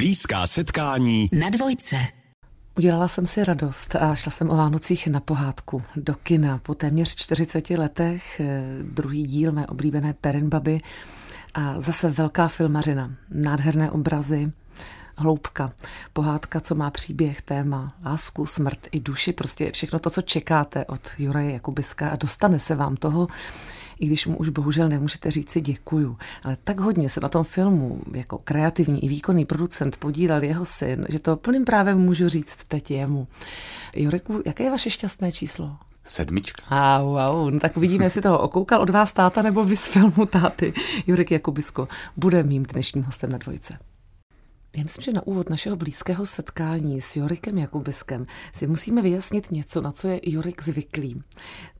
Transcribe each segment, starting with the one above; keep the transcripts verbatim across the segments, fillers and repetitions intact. Blízká setkání na dvojce. Udělala jsem si radost a šla jsem o Vánocích na pohádku do kina. Po téměř čtyřiceti letech druhý díl mé oblíbené Perinbaby a zase velká filmařina, nádherné obrazy, hloubka, pohádka, co má příběh, téma, lásku, smrt i duši, prostě všechno to, co čekáte od Juraje Jakubiska a dostane se vám toho, i když mu už bohužel nemůžete říct si děkuju. Ale tak hodně se na tom filmu jako kreativní i výkonný producent podílel jeho syn, že to plným právem můžu říct teď jemu. Jureku, jaké je vaše šťastné číslo? Sedmička. Au, au, no tak uvidíme, jestli toho okoukal od vás táta nebo vy z filmu táty. Jurek Jakubisko bude mým dnešním hostem na dvojce. Já myslím, že na úvod našeho blízkého setkání s Jurekem Jakubiskem si musíme vyjasnit něco, na co je Jurek zvyklý.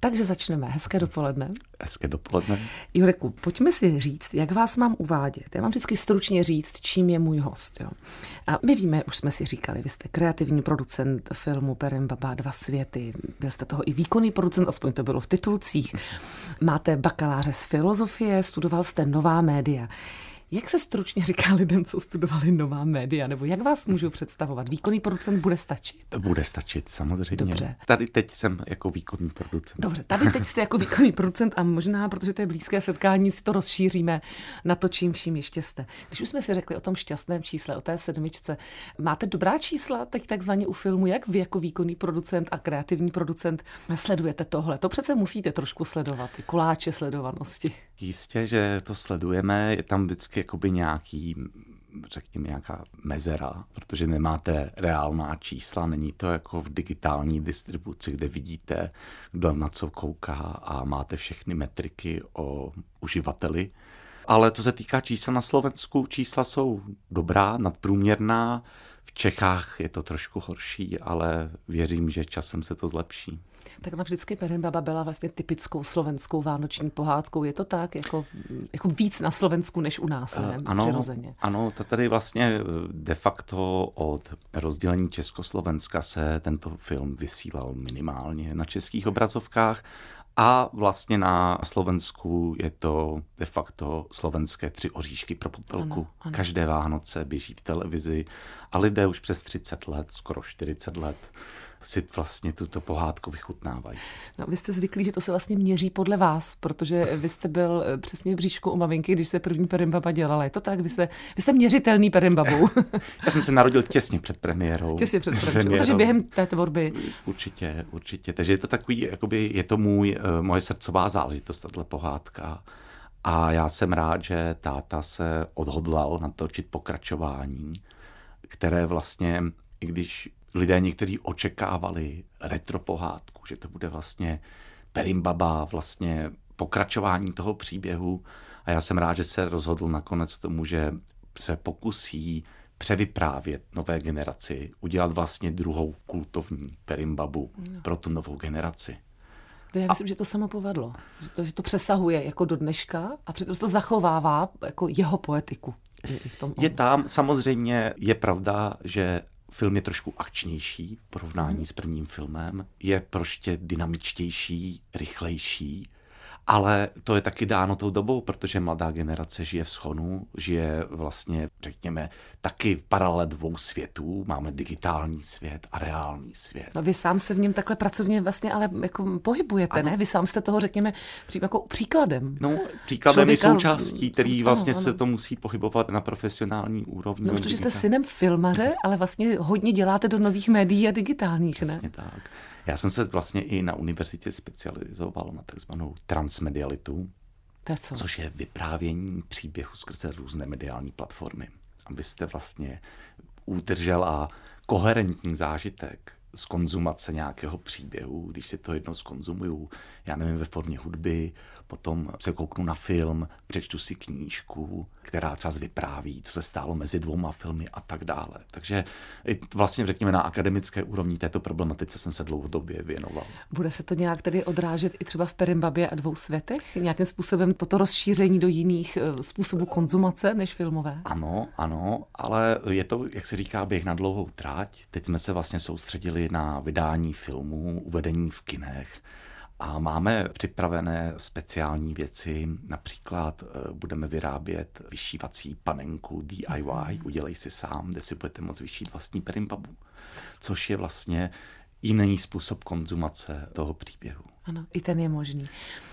Takže začneme. Hezké dopoledne. Hezké dopoledne. Jureku, pojďme si říct, jak vás mám uvádět. Já mám vždycky stručně říct, čím je můj host. Jo? A my víme, už jsme si říkali, vy jste kreativní producent filmu Perinbaba dva světy. Byl jste toho i výkonný producent, aspoň to bylo v titulcích. Máte bakaláře z filozofie, studoval jste nová média. Jak se stručně říká lidem, co studovali nová média, nebo jak vás můžu představovat? Výkonný producent bude stačit? To bude stačit, samozřejmě. Dobře. Tady teď jsem jako výkonný producent. Dobře, tady teď jste jako výkonný producent a možná, protože to je blízké setkání, si to rozšíříme na to, čím vším ještě jste. Když už jsme si řekli o tom šťastném čísle, o té sedmičce, máte dobrá čísla teď takzvaně u filmu? Jak vy jako výkonný producent a kreativní producent sledujete tohle? To přece musíte trošku sledovat, ty koláče sledovanosti. Jistě, že to sledujeme, je tam vždycky jakoby nějaký, řekněme, nějaká mezera, protože nemáte reálná čísla, není to jako v digitální distribuci, kde vidíte, kdo na co kouká a máte všechny metriky o uživateli. Ale to se týká čísla na Slovensku, čísla jsou dobrá, nadprůměrná, v Čechách je to trošku horší, ale věřím, že časem se to zlepší. Tak ona vždycky Perinbaba byla vlastně typickou slovenskou vánoční pohádkou. Je to tak? Jako, jako víc na Slovensku než u nás, ne? Ano, přirozeně. Ano, tady vlastně de facto od rozdělení Československa se tento film vysílal minimálně na českých obrazovkách a vlastně na Slovensku je to de facto slovenské Tři oříšky pro Popelku. Ano, ano. Každé Vánoce běží v televizi a lidé už přes třicet let, skoro čtyřicet let, si vlastně tuto pohádku vychutnávají. No, vy jste zvyklí, že to se vlastně měří podle vás, protože vy jste byl přesně v bříšku u maminky, když se první Perinbaba dělala. Je to tak? Vy jste, vy jste měřitelný Perinbabou. Já jsem se narodil těsně před premiérou. Těsně před premiérou. Takže během té tvorby. Určitě, určitě. Takže je to takový, jakoby je to můj, moje srdcová záležitost, tato pohádka. A já jsem rád, že táta se odhodlal natočit pokračování, které vlastně, i když lidé někteří očekávali retropohádku, že to bude vlastně Perinbaba, vlastně pokračování toho příběhu. A já jsem rád, že se rozhodl nakonec tomu, že se pokusí převyprávět nové generaci, udělat vlastně druhou kultovní Perinbabu no. pro tu novou generaci. To já myslím, a... že to samo povedlo. Že to, že to přesahuje jako do dneška a přitom se to zachovává jako jeho poetiku. Je, v tom je tam, samozřejmě je pravda, že film je trošku akčnější v porovnání s prvním filmem, je prostě dynamičtější, rychlejší, ale to je taky dáno tou dobou, protože mladá generace žije v shonu, žije vlastně, řekněme, taky v paralele dvou světů. Máme digitální svět a reální svět. No vy sám se v něm takhle pracovně vlastně ale jako pohybujete, ano. ne? Vy sám jste toho, řekněme, jako příkladem. No, příkladem člověka, je součástí, který ano, vlastně ano. se to musí pohybovat na profesionální úrovni. No, protože jste synem filmaře, ale vlastně hodně děláte do nových médií a digitálních, přesně ne? Přesně tak. Já jsem se vlastně i na univerzitě specializoval na takzvanou transmedialitu, což je vyprávění příběhu skrze různé mediální platformy. Abyste vlastně udržela koherentní zážitek z konzumace nějakého příběhu, když si to jednou zkonzumuju, já nevím, ve formě hudby, potom se kouknu na film, přečtu si knížku, která třeba vypráví, co se stálo mezi dvouma filmy a tak dále. Takže vlastně řekněme na akademické úrovni této problematice jsem se dlouhodobě věnoval. Bude se to nějak tedy odrážet i třeba v Perinbabě a dvou světech? Nějakým způsobem toto rozšíření do jiných způsobů konzumace než filmové? Ano, ano, ale je to, jak se říká, běh na dlouhou trať. Teď jsme se vlastně soustředili na vydání filmů, uvedení v kinech A máme připravené speciální věci, například budeme vyrábět vyšívací panenku D I Y, udělej si sám, kde si budete moct vyšít vlastní Perinbabu, což je vlastně jiný způsob konzumace toho příběhu. Ano, i ten je možný.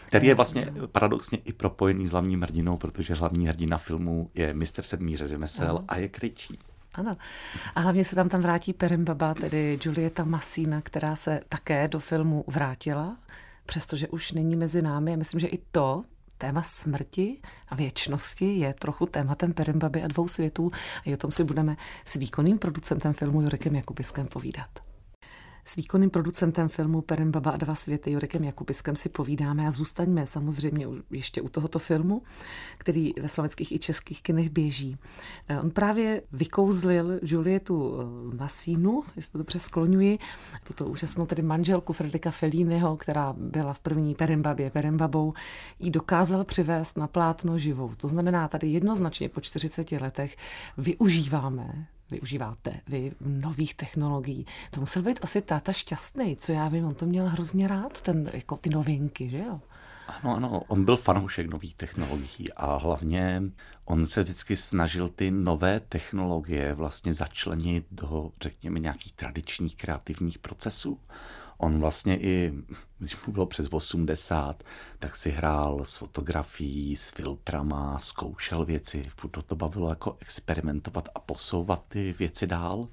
Který je vlastně paradoxně i propojený s hlavní hrdinou, protože hlavní hrdina filmu je mistr sedmý řemesel ano. A je kryčí. Ano. A hlavně se tam tam vrátí Perinbaba, tedy Giulietta Masina, která se také do filmu vrátila, přestože už není mezi námi. Já myslím, že i to téma smrti a věčnosti je trochu tématem Perinbaby a dvou světů. A o tom si budeme s výkonným producentem filmu Jurekem Jakubiskem povídat. S výkonným producentem filmu Perinbaba a dva světy Jurekem Jakubiskem si povídáme a zůstaňme samozřejmě ještě u tohoto filmu, který ve slovenských i českých kinech běží. On právě vykouzlil Giuliettu Masinu, jestli to dobře skloňuji, tuto úžasnou tedy manželku Federica Felliniho, která byla v první Perinbabě Perinbabou, jí dokázal přivést na plátno živou. To znamená, tady jednoznačně po čtyřiceti letech využíváme Využíváte vy nových technologií. To musel být asi táta šťastný, co já vím, on to měl hrozně rád, ten, jako ty novinky, že jo? Ano, ano, on byl fanoušek nových technologií a hlavně on se vždycky snažil ty nové technologie vlastně začlenit do, řekněme, nějakých tradičních kreativních procesů. On vlastně i, když mu bylo přes osmdesát, tak si hrál s fotografií, s filtrama, zkoušel věci. Furt to bavilo jako experimentovat a posouvat ty věci dál,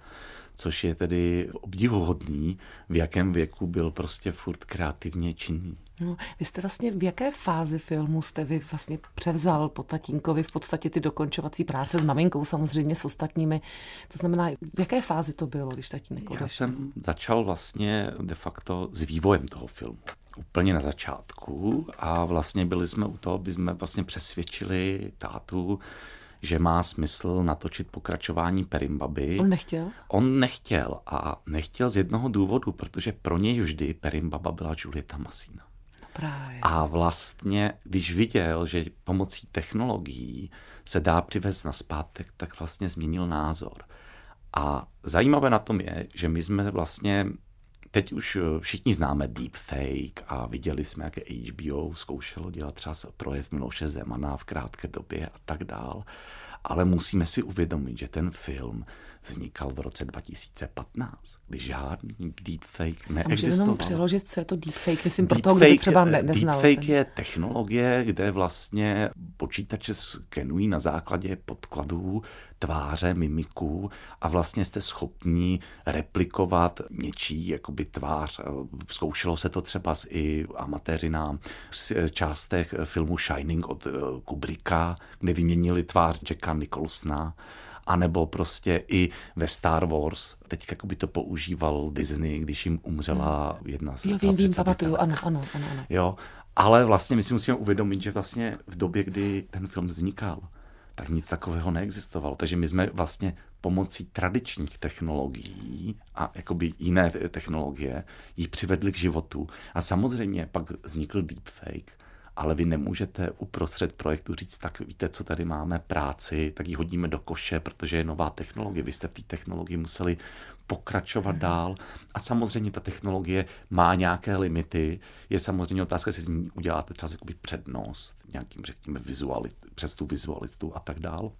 což je tedy obdivuhodný, v jakém věku byl prostě furt kreativně činný. No, vy jste vlastně v jaké fázi filmu jste vy vlastně převzal po tatínkovi v podstatě ty dokončovací práce s maminkou, samozřejmě s ostatními. To znamená, v jaké fázi to bylo, když tatínek odešel? Já jsem začal vlastně de facto s vývojem toho filmu. Úplně na začátku a vlastně byli jsme u toho, aby jsme vlastně přesvědčili tátu, že má smysl natočit pokračování Perinbaby. On nechtěl? On nechtěl a nechtěl z jednoho důvodu, protože pro něj vždy Perinbaba byla Giulietta Masina. Právě. A vlastně, když viděl, že pomocí technologií se dá přivést nazpátek, tak vlastně změnil názor. A zajímavé na tom je, že my jsme vlastně, teď už všichni známe deepfake a viděli jsme, jak H B O zkoušelo dělat třeba projev Miloše Zemana v krátké době a tak dál. Ale musíme si uvědomit, že ten film vznikal v roce dva tisíce patnáct, kdy žádný deepfake neexistoval. A můžeme jenom přeložit, co je to deepfake? Myslím, deep pro toho, kdo by třeba ne- neznal. Deepfake ten. Je technologie, kde vlastně počítače skenují na základě podkladů, tváře, mimiků a vlastně jste schopni replikovat něčí jakoby tvář. Zkoušelo se to třeba i amatéři na částech filmu Shining od Kubricka, kde vyměnili tvář Jacka Nicholsona, anebo prostě i ve Star Wars. Teď jakoby to používal Disney, když jim umřela jedna z... Jo, vím, vím, pamatuju, ano, ano, ano, ano. Jo, ale vlastně my si musíme uvědomit, že vlastně v době, kdy ten film vznikal, tak nic takového neexistovalo. Takže my jsme vlastně pomocí tradičních technologií a jakoby jiné technologie ji přivedli k životu. A samozřejmě pak vznikl deepfake, ale vy nemůžete uprostřed projektu říct, tak víte, co tady máme práci, tak ji hodíme do koše, protože je nová technologie. Vy jste v té technologii museli pokračovat dál. A samozřejmě ta technologie má nějaké limity. Je samozřejmě otázka, jestli z ní uděláte třeba jakoby přednost, nějakým, řekněme, vizualit, přes tu vizualitu a tak dál.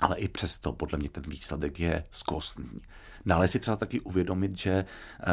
Ale i přesto, podle mě, ten výsledek je zkostný. No ale si třeba taky uvědomit, že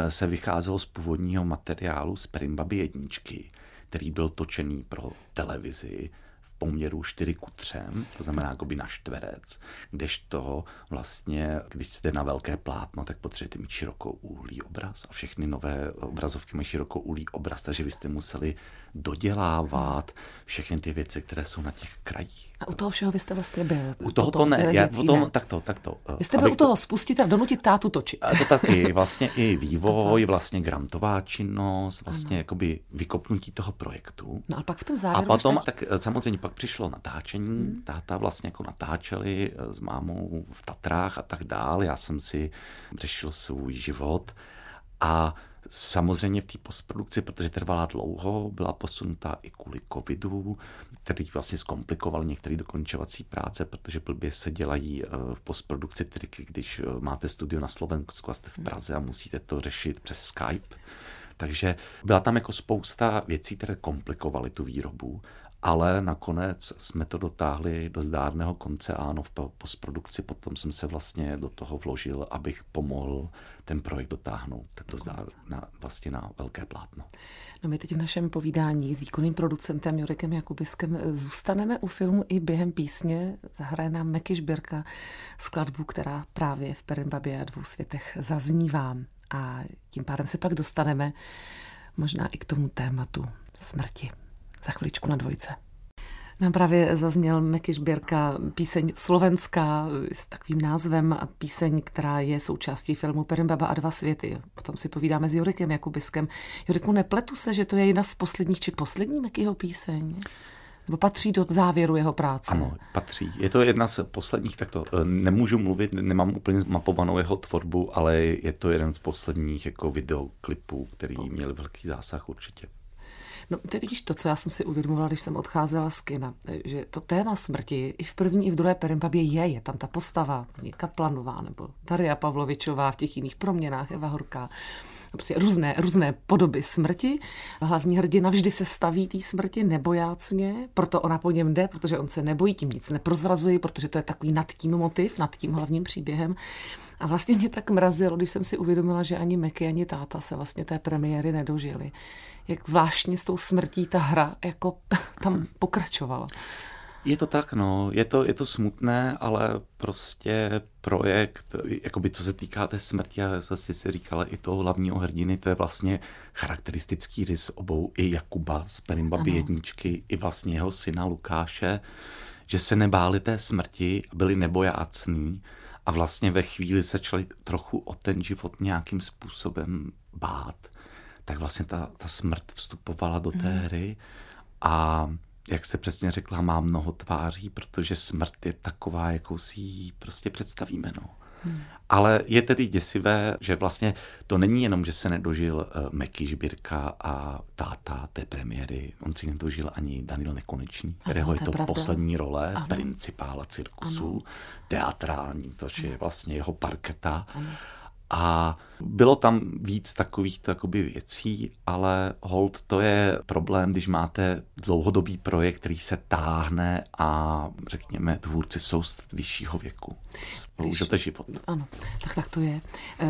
se vycházelo z původního materiálu z Perinbaby jedničky, který byl točený pro televizi v poměru čtyři ku třem, to znamená jakoby na čtverec, kdežto vlastně, když jste na velké plátno, tak potřebujete mít širokouhlý obraz a všechny nové obrazovky mají širokouhlý obraz, takže vy jste museli dodělávat všechny ty věci, které jsou na těch krajích. A u toho všeho vy jste vlastně byl? U toho to ne, já, o tom, ne. Tak to, tak to. Vy jste byl u toho to, spustit a donutit tátu točit. To taky, vlastně i vývoj, vlastně grantová činnost, vlastně ano. Jakoby vykopnutí toho projektu. No a pak v tom závěru... A potom, teď... tak samozřejmě pak přišlo natáčení, hmm. táta vlastně jako natáčeli s mámou v Tatrách a tak dál, já jsem si řešil svůj život a samozřejmě v té postprodukci, protože trvala dlouho, byla posunutá i kvůli covidu, který vlastně zkomplikoval některé dokončovací práce, protože blbě se dělají v postprodukci triky, když máte studio na Slovensku a jste v Praze a musíte to řešit přes Skype. Takže byla tam jako spousta věcí, které komplikovaly tu výrobu, ale nakonec jsme to dotáhli do zdárného konce a ano, v postprodukci potom jsem se vlastně do toho vložil, abych pomohl ten projekt dotáhnout do zdár, na, vlastně na velké plátno. No my teď v našem povídání s výkonným producentem Jurekem Jakubiskem zůstaneme u filmu i během písně. Zahraje nám Meky Žbirka skladbu, která právě v Perimbabě a dvou světech zaznívá. A tím pádem se pak dostaneme možná i k tomu tématu smrti. Za chviličku na Dvojce. Nám právě zazněl Meky Žbirka, píseň slovenská s takovým názvem a píseň, která je součástí filmu Perinbaba a dva světy. Potom si povídáme s Jurekem Jakubiskem. Jureku, nepletu se, že to je jedna z posledních, či poslední Mekyho píseň? Nebo patří do závěru jeho práce? Ano, patří. Je to jedna z posledních, tak to nemůžu mluvit, nemám úplně zmapovanou jeho tvorbu, ale je to jeden z posledních jako videoklipů, který měl velký zásah určitě. No, to je totiž to, co já jsem si uvědomovala, když jsem odcházela z kina, že to téma smrti i v první, i v druhé Perimbabě je, je tam ta postava, Kaplanová nebo Daria Pavlovičová v těch jiných proměnách, Eva Horká, prostě různé, různé podoby smrti. Hlavní hrdina vždy se staví té smrti nebojácně, proto ona po něm jde, protože on se nebojí, tím nic neprozrazuje, protože to je takový nad tím motiv, nad tím hlavním příběhem. A vlastně mě tak mrazilo, když jsem si uvědomila, že ani Meky, ani táta se vlastně té premiéry nedožili. Jak zvláštně s tou smrtí ta hra jako tam pokračovala. Je to tak, no. Je to, je to smutné, ale prostě projekt, jakoby co se týká té smrti, a vlastně si říkala i toho hlavního hrdiny, to je vlastně charakteristický rys obou, i Jakuba z Perimbaby jedničky, i vlastně jeho syna Lukáše, že se nebáli té smrti, byli nebojácní. A vlastně ve chvíli se člověk trochu o ten život nějakým způsobem bát, tak vlastně ta, ta smrt vstupovala do té hry. A jak jste přesně řekla, má mnoho tváří, protože smrt je taková, jakou si ji prostě představíme. No. Hmm. Ale je tedy děsivé, že vlastně to není jenom, že se nedožil Meky Žbirka a táta té premiéry. On si nedožil ani Daniel Nekonečný, kterého je to pravda. Poslední role, ano. Principála cirkusu, ano. Teatrální, tož je vlastně jeho parketa. Ano. A bylo tam víc takových věcí, ale hold to je problém, když máte dlouhodobý projekt, který se táhne a řekněme tvůrci jsou z vyššího věku. Spoužete život. Ano, tak, tak to je.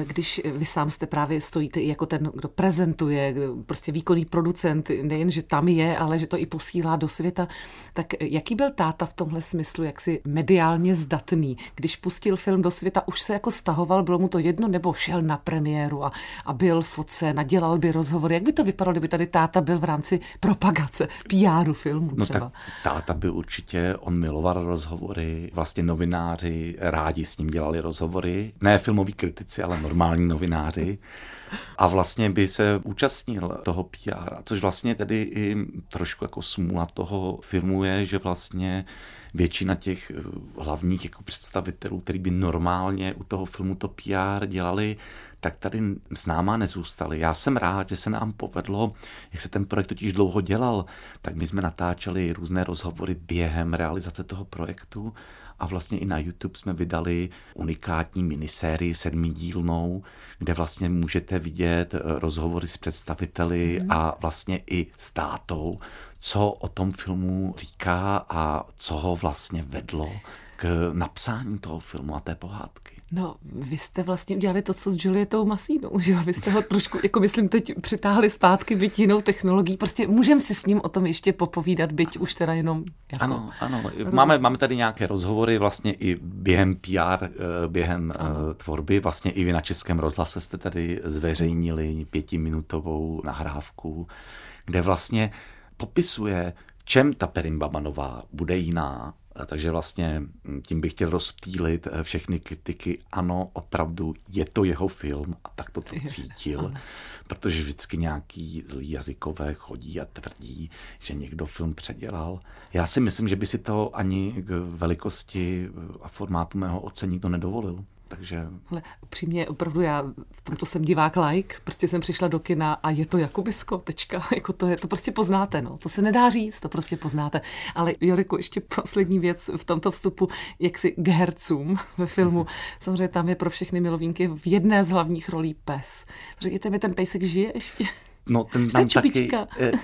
Když vy sám jste právě stojíte i jako ten, kdo prezentuje, prostě výkonný producent, nejen, že tam je, ale že to i posílá do světa, tak jaký byl táta v tomhle smyslu, jaksi mediálně zdatný? Když pustil film do světa, už se jako stahoval, bylo mu to jedno, nebo šel na premiéru a, a byl focen a dělal by rozhovory. Jak by to vypadalo, kdyby tady táta byl v rámci propagace, pé éru filmu třeba? No tak táta by určitě, on miloval rozhovory, vlastně novináři rádi s ním dělali rozhovory, ne filmoví kritici, ale normální novináři. A vlastně by se účastnil toho pé ér, což vlastně tedy i trošku jako smůla toho filmu je, že vlastně většina těch hlavních jako představitelů, který by normálně u toho filmu to pé ér dělali, tak tady s náma nezůstali. Já jsem rád, že se nám povedlo, jak se ten projekt totiž dlouho dělal, tak my jsme natáčeli různé rozhovory během realizace toho projektu a vlastně i na YouTube jsme vydali unikátní minisérii sedmidílnou, kde vlastně můžete vidět rozhovory s představiteli mm. a vlastně i s tátou, co o tom filmu říká a co ho vlastně vedlo k napsání toho filmu a té pohádky. No, vy jste vlastně udělali to, co s Giuliettou Masinou, že jo? Vy jste ho trošku, jako myslím, teď přitáhli zpátky, byť jinou technologií. Prostě můžeme si s ním o tom ještě popovídat, byť už teda jenom... Jako... Ano, ano. Máme, máme tady nějaké rozhovory vlastně i během pé ér, během ano. tvorby. Vlastně i vy na Českém rozhlase jste tady zveřejnili pětiminutovou nahrávku, kde vlastně popisuje, v čem ta Perimbaba nová bude jiná. Takže vlastně tím bych chtěl rozptýlit všechny kritiky. Ano, opravdu je to jeho film a tak to, to cítil, protože vždycky nějaký zlý jazykové chodí a tvrdí, že někdo film předělal. Já si myslím, že by si to ani k velikosti a formátu mého otce nikdo nedovolil. Takže... Hele, upřímně, opravdu já v tomto jsem divák like, prostě jsem přišla do kina a je to Jakubisko, tečka, jako to je, to prostě poznáte, no, to se nedá říct, to prostě poznáte, ale Joriku, ještě poslední věc v tomto vstupu, jak si k hercům ve filmu, samozřejmě tam je pro všechny milovínky v jedné z hlavních rolí pes. Řekněte mi, ten pejsek žije ještě? No, ten tam taky,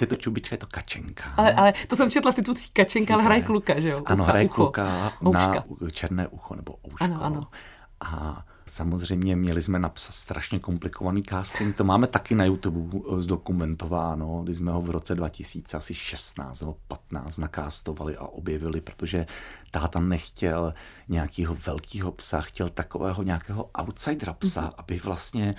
je to čubička, je to Kačenka. Ale, ale to jsem četla v titulcích Kačenka, ale hraje kluka, že jo? Ano, ucha, hraje ucho, kluka na ouška. Černé ucho nebo ouško. Ano, ano. A samozřejmě měli jsme napsat strašně komplikovaný casting, to máme taky na YouTube zdokumentováno, když jsme ho v roce dva tisíce, asi šestnáct nebo patnáct nakástovali a objevili, protože táta nechtěl nějakého velkého psa, chtěl takového nějakého outsidera psa, mm-hmm. aby vlastně...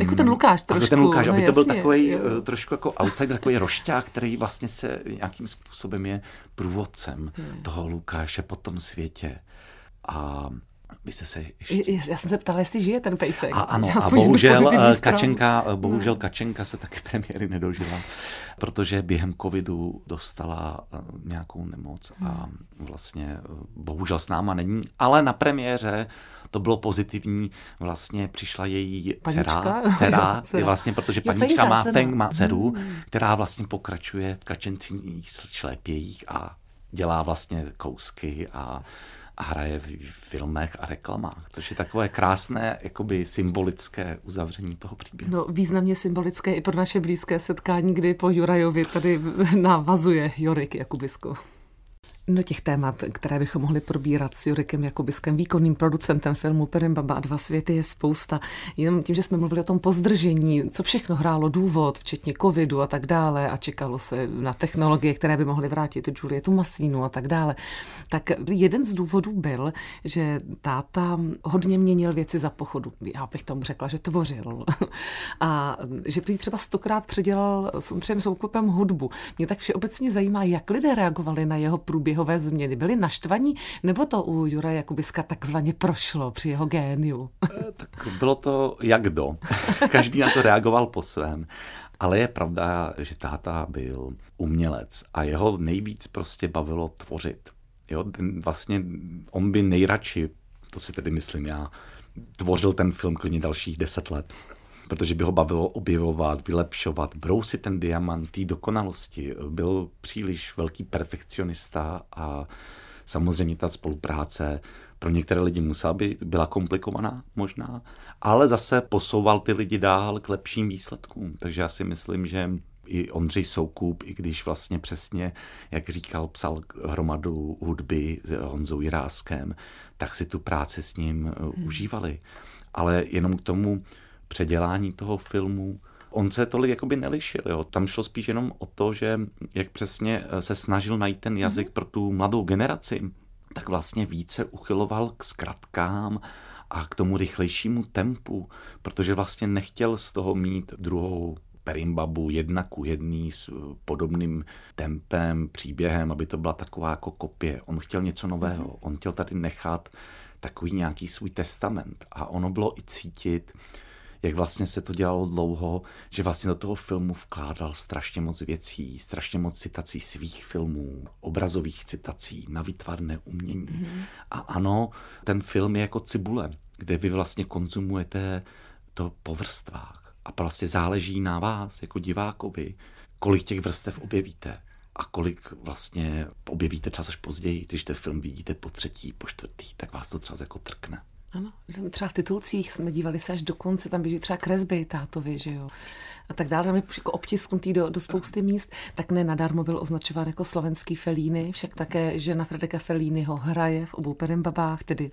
Jako ten Lukáš trošku. Jako ten Lukáš, no, aby jasně, to byl takový trošku jako outsider, takový rošťák, který vlastně se nějakým způsobem je průvodcem mm. toho Lukáše po tom světě. A... Se se ještě... Já jsem se ptala, jestli žije ten pejsek. A, ano, a bohužel, Kačenka, bohužel no. Kačenka se taky premiéry nedožila, protože během covidu dostala nějakou nemoc a vlastně bohužel s náma není, ale na premiéře to bylo pozitivní, vlastně přišla její dcera, dcera je vlastně, protože panička je fejka, má, feng, má dceru, hmm. která vlastně pokračuje v kačencích šlépějích a dělá vlastně kousky a a hraje v filmech a reklamách, což je takové krásné, jakoby symbolické uzavření toho příběhu. No, významně symbolické i pro naše blízké setkání, kdy po Jurajovi tady navazuje Jurek Jakubisko. No, těch témat, které bychom mohli probírat s Jurekem Jakubiskem, výkonným producentem filmu Perinbaba dva světy, je spousta. Jenom tím, že jsme mluvili o tom pozdržení, co všechno hrálo důvod, včetně covidu a tak dále, a čekalo se na technologie, které by mohly vrátit Giuliettu Masinu a tak dále. Tak jeden z důvodů byl, že táta hodně měnil věci za pochodu. Já bych tomu řekla, že tvořil. A že prý třeba stokrát předělal s Ondřejem Soukupem hudbu. Mě tak všeobecně zajímá, jak lidé reagovali na jeho průběh změny. Byli naštvaní, nebo to u Juraje Jakubiska takzvaně prošlo při jeho géniu? Tak bylo to jak do. Každý na to reagoval po svém. Ale je pravda, že táta byl umělec a jeho nejvíc prostě bavilo tvořit. Jo, ten vlastně on by nejradši, to si tedy myslím já, tvořil ten film klidně dalších deset let. Protože by ho bavilo objevovat, vylepšovat, brousit ten diamant té dokonalosti. Byl příliš velký perfekcionista a samozřejmě ta spolupráce pro některé lidi musela být, byla komplikovaná možná, ale zase posouval ty lidi dál k lepším výsledkům. Takže já si myslím, že i Ondřej Soukup, i když vlastně přesně, jak říkal, psal hromadu hudby s Honzou Jiráskem, tak si tu práci s ním hmm. užívali. Ale jenom k tomu předělání toho filmu, on se tolik jakoby nelišil. Jo. Tam šlo spíš jenom o to, že jak přesně se snažil najít ten jazyk mm. pro tu mladou generaci, tak vlastně více uchyloval k zkratkám a k tomu rychlejšímu tempu, protože vlastně nechtěl z toho mít druhou Perinbabu jedna ku jedný s podobným tempem, příběhem, aby to byla taková jako kopie. On chtěl něco nového, mm. on chtěl tady nechat takový nějaký svůj testament a ono bylo i cítit, jak vlastně se to dělalo dlouho, že vlastně do toho filmu vkládal strašně moc věcí, strašně moc citací svých filmů, obrazových citací na výtvarné umění. Mm-hmm. A ano, ten film je jako cibule, kde vy vlastně konzumujete to po vrstvách. A vlastně záleží na vás, jako divákovi, kolik těch vrstev objevíte a kolik vlastně objevíte třeba až později. Když ten film vidíte po třetí, po čtvrtý, tak vás to třeba jako trkne. Ano, třeba v titulcích jsme dívali se až do konce, tam běží třeba kresby tátovi, že jo, a tak dále, tam je jako obtisknutý do, do spousty míst, tak ne nadarmo byl označován jako slovenský Fellini, však také žena Federica Felliniho hraje v obou Perinbabách, tedy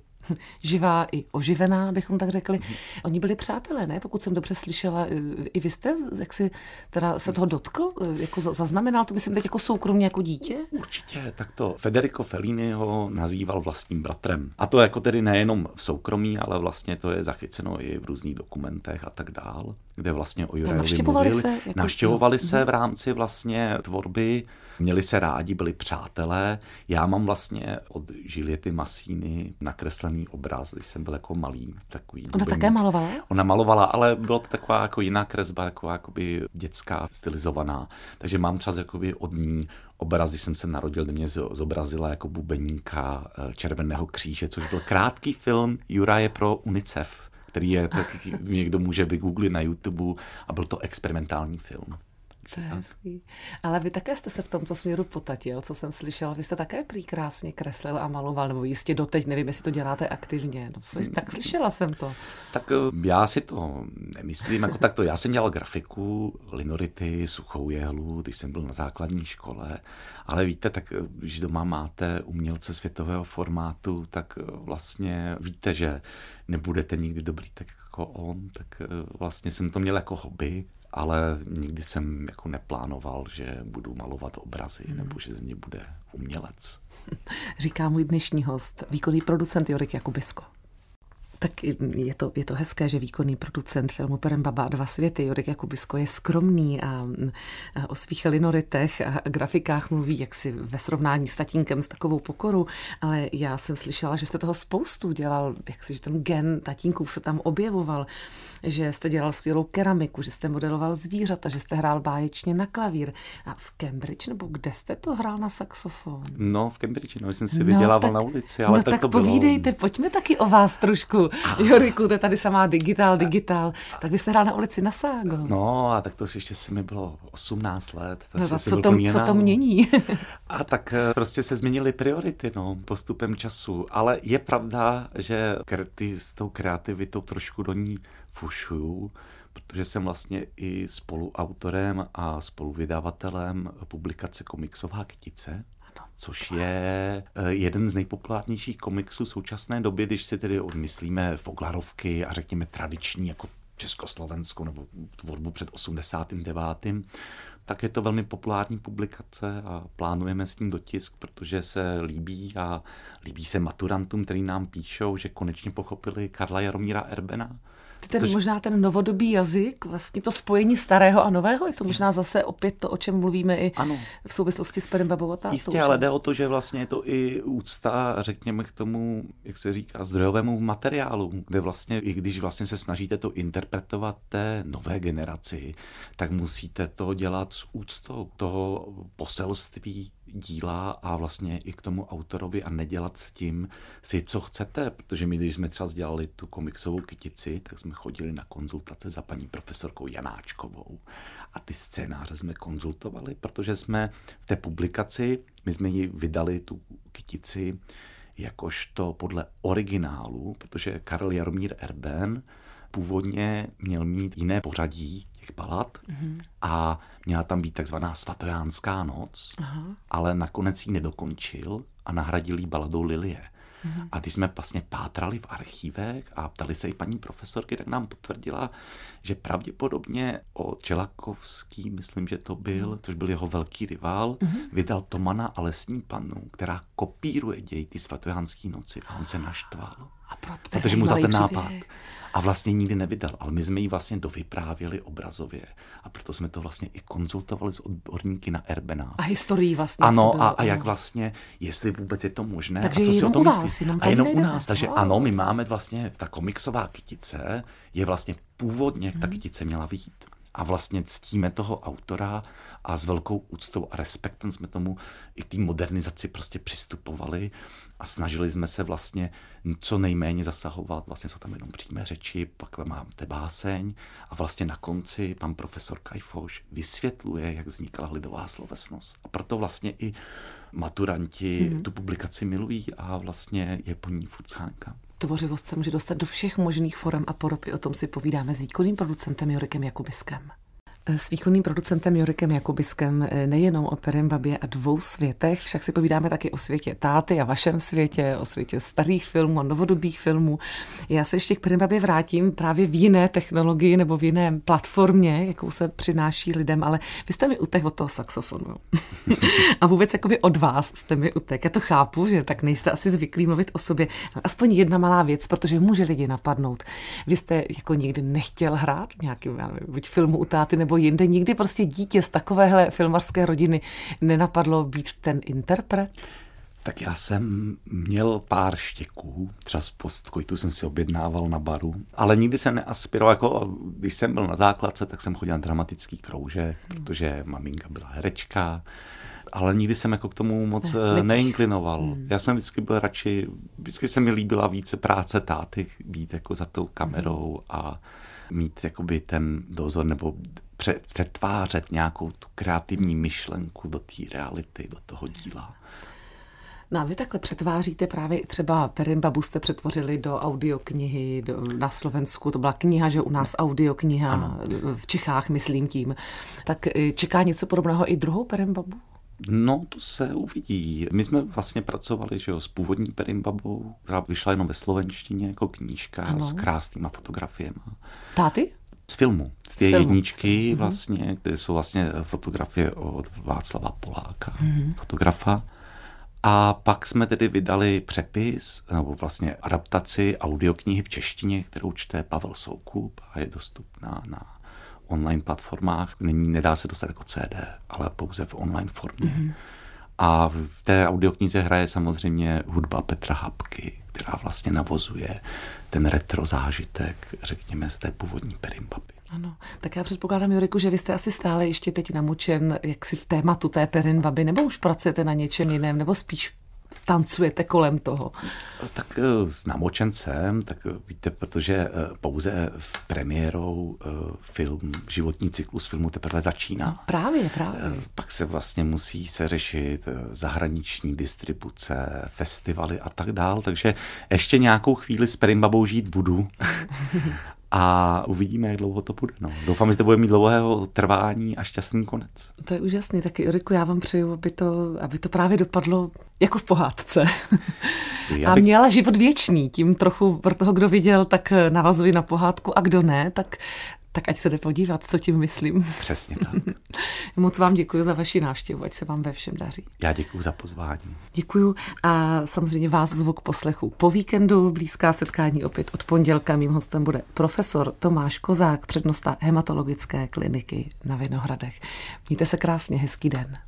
živá i oživená, bychom tak řekli. Oni byli přátelé, ne? Pokud jsem dobře slyšela, i vy jste, jak si teda se toho dotkl, jako zaznamenal, to myslím teď jako soukromně jako dítě? Určitě, tak to Federico Fellini ho nazýval vlastním bratrem. A to jako tedy nejenom v soukromí, ale vlastně to je zachyceno i v různých dokumentech a tak dál, kde vlastně o Jurajovi navštěvovali mluvili. Se, jako... Navštěvovali se v rámci vlastně tvorby, měli se rádi, byli přátelé. Já mám vlastně od Giulietty Masiny nakreslený obraz, když jsem byl jako malý. Takový, Ona také mít. malovala? Ona malovala, ale byla to taková jako jiná kresba, taková jakoby dětská, stylizovaná. Takže mám třeba jakoby od ní obraz, když jsem se narodil, kde mě zobrazila jako bubeníka Červeného kříže, což byl krátký film Juraje pro UNICEF, který je, tak někdo může vygooglit na YouTube, a byl to experimentální film. To je hezký. Ale vy také jste se v tomto směru potatil, co jsem slyšela. Vy jste také prý krásně kreslil a maloval, nebo jistě doteď, nevím, jestli to děláte aktivně. No, tak slyšela jsem to. Tak já si to nemyslím, jako takto. Já jsem dělal grafiku, linority, suchou jehlu, když jsem byl na základní škole. Ale víte, tak když doma máte umělce světového formátu, tak vlastně víte, že nebudete nikdy dobrý tak jako on. Tak vlastně jsem to měl jako hobby. Ale nikdy jsem jako neplánoval, že budu malovat obrazy hmm. nebo že ze mě bude umělec. Říká můj dnešní host, výkonný producent Juraj Jakubisko. Tak je to, je to hezké, že výkonný producent filmu Perinbaba dva světy, Juraj Jakubisko, je skromný a, a o svých linoritech a grafikách mluví jaksi ve srovnání s tatínkem s takovou pokorou, ale já jsem slyšela, že jste toho spoustu dělal, jaksi, že ten gen tatínkův se tam objevoval, že jste dělal skvělou keramiku, že jste modeloval zvířata, že jste hrál báječně na klavír. A v Cambridge, nebo kde jste to hrál na saxofon? No, v Cambridge, no, jsem si vydělával no, na ulici, ale no, tak, tak to bylo. No tak povídejte, pojďme taky o vás trošku. Joriku, to je tady samá digitál, digitál. Tak byste hrál na ulici na ságo. No a tak to ještě si mi bylo osmnáct let. No a co, tom, co to mění? A tak prostě se změnily priority, no, postupem času. Ale je pravda, že ty s tou kreativitou trošku do ní fušuju, protože jsem vlastně i spoluautorem a spoluvydavatelem publikace Komiksová kytice, což je jeden z nejpopulárnějších komiksů současné doby, když si tedy odmyslíme foglarovky a řekněme tradiční jako Československou nebo tvorbu před osmdesátým devátým, tak je to velmi populární publikace a plánujeme s ní dotisk, protože se líbí a líbí se maturantům, který nám píšou, že konečně pochopili Karla Jaromíra Erbena. Ten, protože... Možná ten novodobý jazyk, vlastně to spojení starého a nového, je to možná zase opět to, o čem mluvíme i ano. v souvislosti s Perinbabou a tátou. Jistě, ale jde o to, že vlastně je to i úcta, řekněme k tomu, jak se říká, zdrojovému materiálu, kde vlastně, i když vlastně se snažíte to interpretovat té nové generaci, tak musíte to dělat s úctou toho poselství díla a vlastně i k tomu autorovi a nedělat s tím si, co chcete, protože my, když jsme třeba dělali tu Komiksovou kytici, tak jsme chodili na konzultace za paní profesorkou Janáčkovou a ty scénáře jsme konzultovali, protože jsme v té publikaci, my jsme ji vydali, tu kytici, jakožto podle originálu, protože Karel Jaromír Erben původně měl mít jiné pořadí těch balad mm-hmm. a měla tam být takzvaná svatojánská noc, Aha. ale nakonec ji nedokončil a nahradil ji baladou Lilie. Mm-hmm. A když jsme vlastně pátrali v archívech a ptali se i paní profesorky, tak nám potvrdila, že pravděpodobně o Čelakovský, myslím, že to byl, což byl jeho velký rival, mm-hmm. vydal Tomana a lesní pannu, která kopíruje děj ty svatojánské noci a on se naštval. A proto protože mu za ten nápad. A vlastně nikdy nevydal, ale my jsme ji vlastně dovyprávěli obrazově. A proto jsme to vlastně i konzultovali s odborníky na Erbena. A historii vlastně. Ano, bylo, a, a jak vlastně, jestli vůbec je to možné. Takže a co si o tom myslí. Jenom a jenom u nás. Takže ano, my máme vlastně, ta Komiksová kytice je vlastně původně, hmm. ta kytice měla být. A vlastně ctíme toho autora a s velkou úctou a respektem jsme tomu i té modernizaci prostě přistupovali a snažili jsme se vlastně co nejméně zasahovat. Vlastně jsou tam jenom přímé řeči, pak máte báseň a vlastně na konci pan profesor Kajfoš vysvětluje, jak vznikala lidová slovesnost. A proto vlastně i maturanti hmm. tu publikaci milují a vlastně je po ní furt scánka. Tvořivost se může dostat do všech možných forem a podob. I o tom si povídáme s výkonným producentem Jurkem Jakubiskem. S výkonným producentem Jurkem Jakubiskem nejenom o Perinbabě a dvou světech, však si povídáme taky o světě táty a vašem světě, o světě starých filmů a novodobých filmů. Já se ještě k Perinbabě vrátím právě v jiné technologii nebo v jiné platformě, jakou se přináší lidem, ale vy jste mi utek od toho saxofonu. A vůbec jakoby od vás jste mi utek. Já to chápu, že tak nejste asi zvyklí mluvit o sobě, ale aspoň jedna malá věc, protože může lidi napadnout. Vy jste jako nikdy nechtěl hrát nějakým, já nevím, buď filmu u táty nebo jinde, nikdy prostě dítě z takovéhle filmařské rodiny nenapadlo být ten interpret? Tak já jsem měl pár štěků, třeba z postkojtu jsem si objednával na baru, ale nikdy jsem neaspiroval, jako když jsem byl na základce, tak jsem chodil na dramatický kroužek, protože maminka byla herečka, ale nikdy jsem jako k tomu moc ne, neinklinoval. Hmm. Já jsem vždycky byl radši, vždycky se mi líbila více práce táty, být jako za tou kamerou a mít jakoby ten dozor nebo přetvářet nějakou tu kreativní myšlenku do té reality, do toho díla. No a vy takhle přetváříte právě třeba Perinbabu jste přetvořili do audioknihy do, na Slovensku, to byla kniha, že u nás audiokniha, ano. V Čechách myslím tím. Tak čeká něco podobného i druhou Perinbabu? No, to se uvidí. My jsme vlastně pracovali, že jo, s původní Perinbabou, která vyšla jenom ve slovenštině jako knížka, ano. S krásnýma fotografiemi. Táty? Z filmu. Z je jedničky vlastně, kde jsou vlastně fotografie od Václava Poláka, mm-hmm. fotografa. A pak jsme tedy vydali přepis, nebo vlastně adaptaci audioknihy v češtině, kterou čte Pavel Soukup a je dostupná na online platformách. Není, nedá se dostat jako C D, ale pouze v online formě. Mm-hmm. A v té audioknize hraje samozřejmě hudba Petra Hapky, která vlastně navozuje ten retro zážitek, řekněme, z té původní Perinbaby. Ano, tak já předpokládám, Juriku, že vy jste asi stále ještě teď namočen jaksi v tématu té Perinbaby, nebo už pracujete na něčem jiném, nebo spíš tancujete kolem toho? Tak namočen jsem, tak víte, protože pouze v premiérou film, životní cyklus filmu teprve začíná. No, právě, právě. Pak se vlastně musí se řešit zahraniční distribuce, festivaly a tak dál, takže ještě nějakou chvíli s Perinbabou žít budu. A uvidíme, jak dlouho to bude. No. Doufám, že to bude mít dlouhého trvání a šťastný konec. To je úžasný. Taky, Juriku, já vám přeju, aby to, aby to právě dopadlo jako v pohádce. Já bych... A měla život věčný. Tím trochu pro toho, kdo viděl, tak navazuji na pohádku a kdo ne, tak, tak ať se jde podívat, co tím myslím. Přesně tak. Moc vám děkuji za vaši návštěvu, ať se vám ve všem daří. Já děkuji za pozvání. Děkuji a samozřejmě vás zvuk poslechu po víkendu. Blízká setkání opět od pondělka. Mým hostem bude profesor Tomáš Kozák, přednosta hematologické kliniky na Vinohradech. Mějte se krásně, hezký den.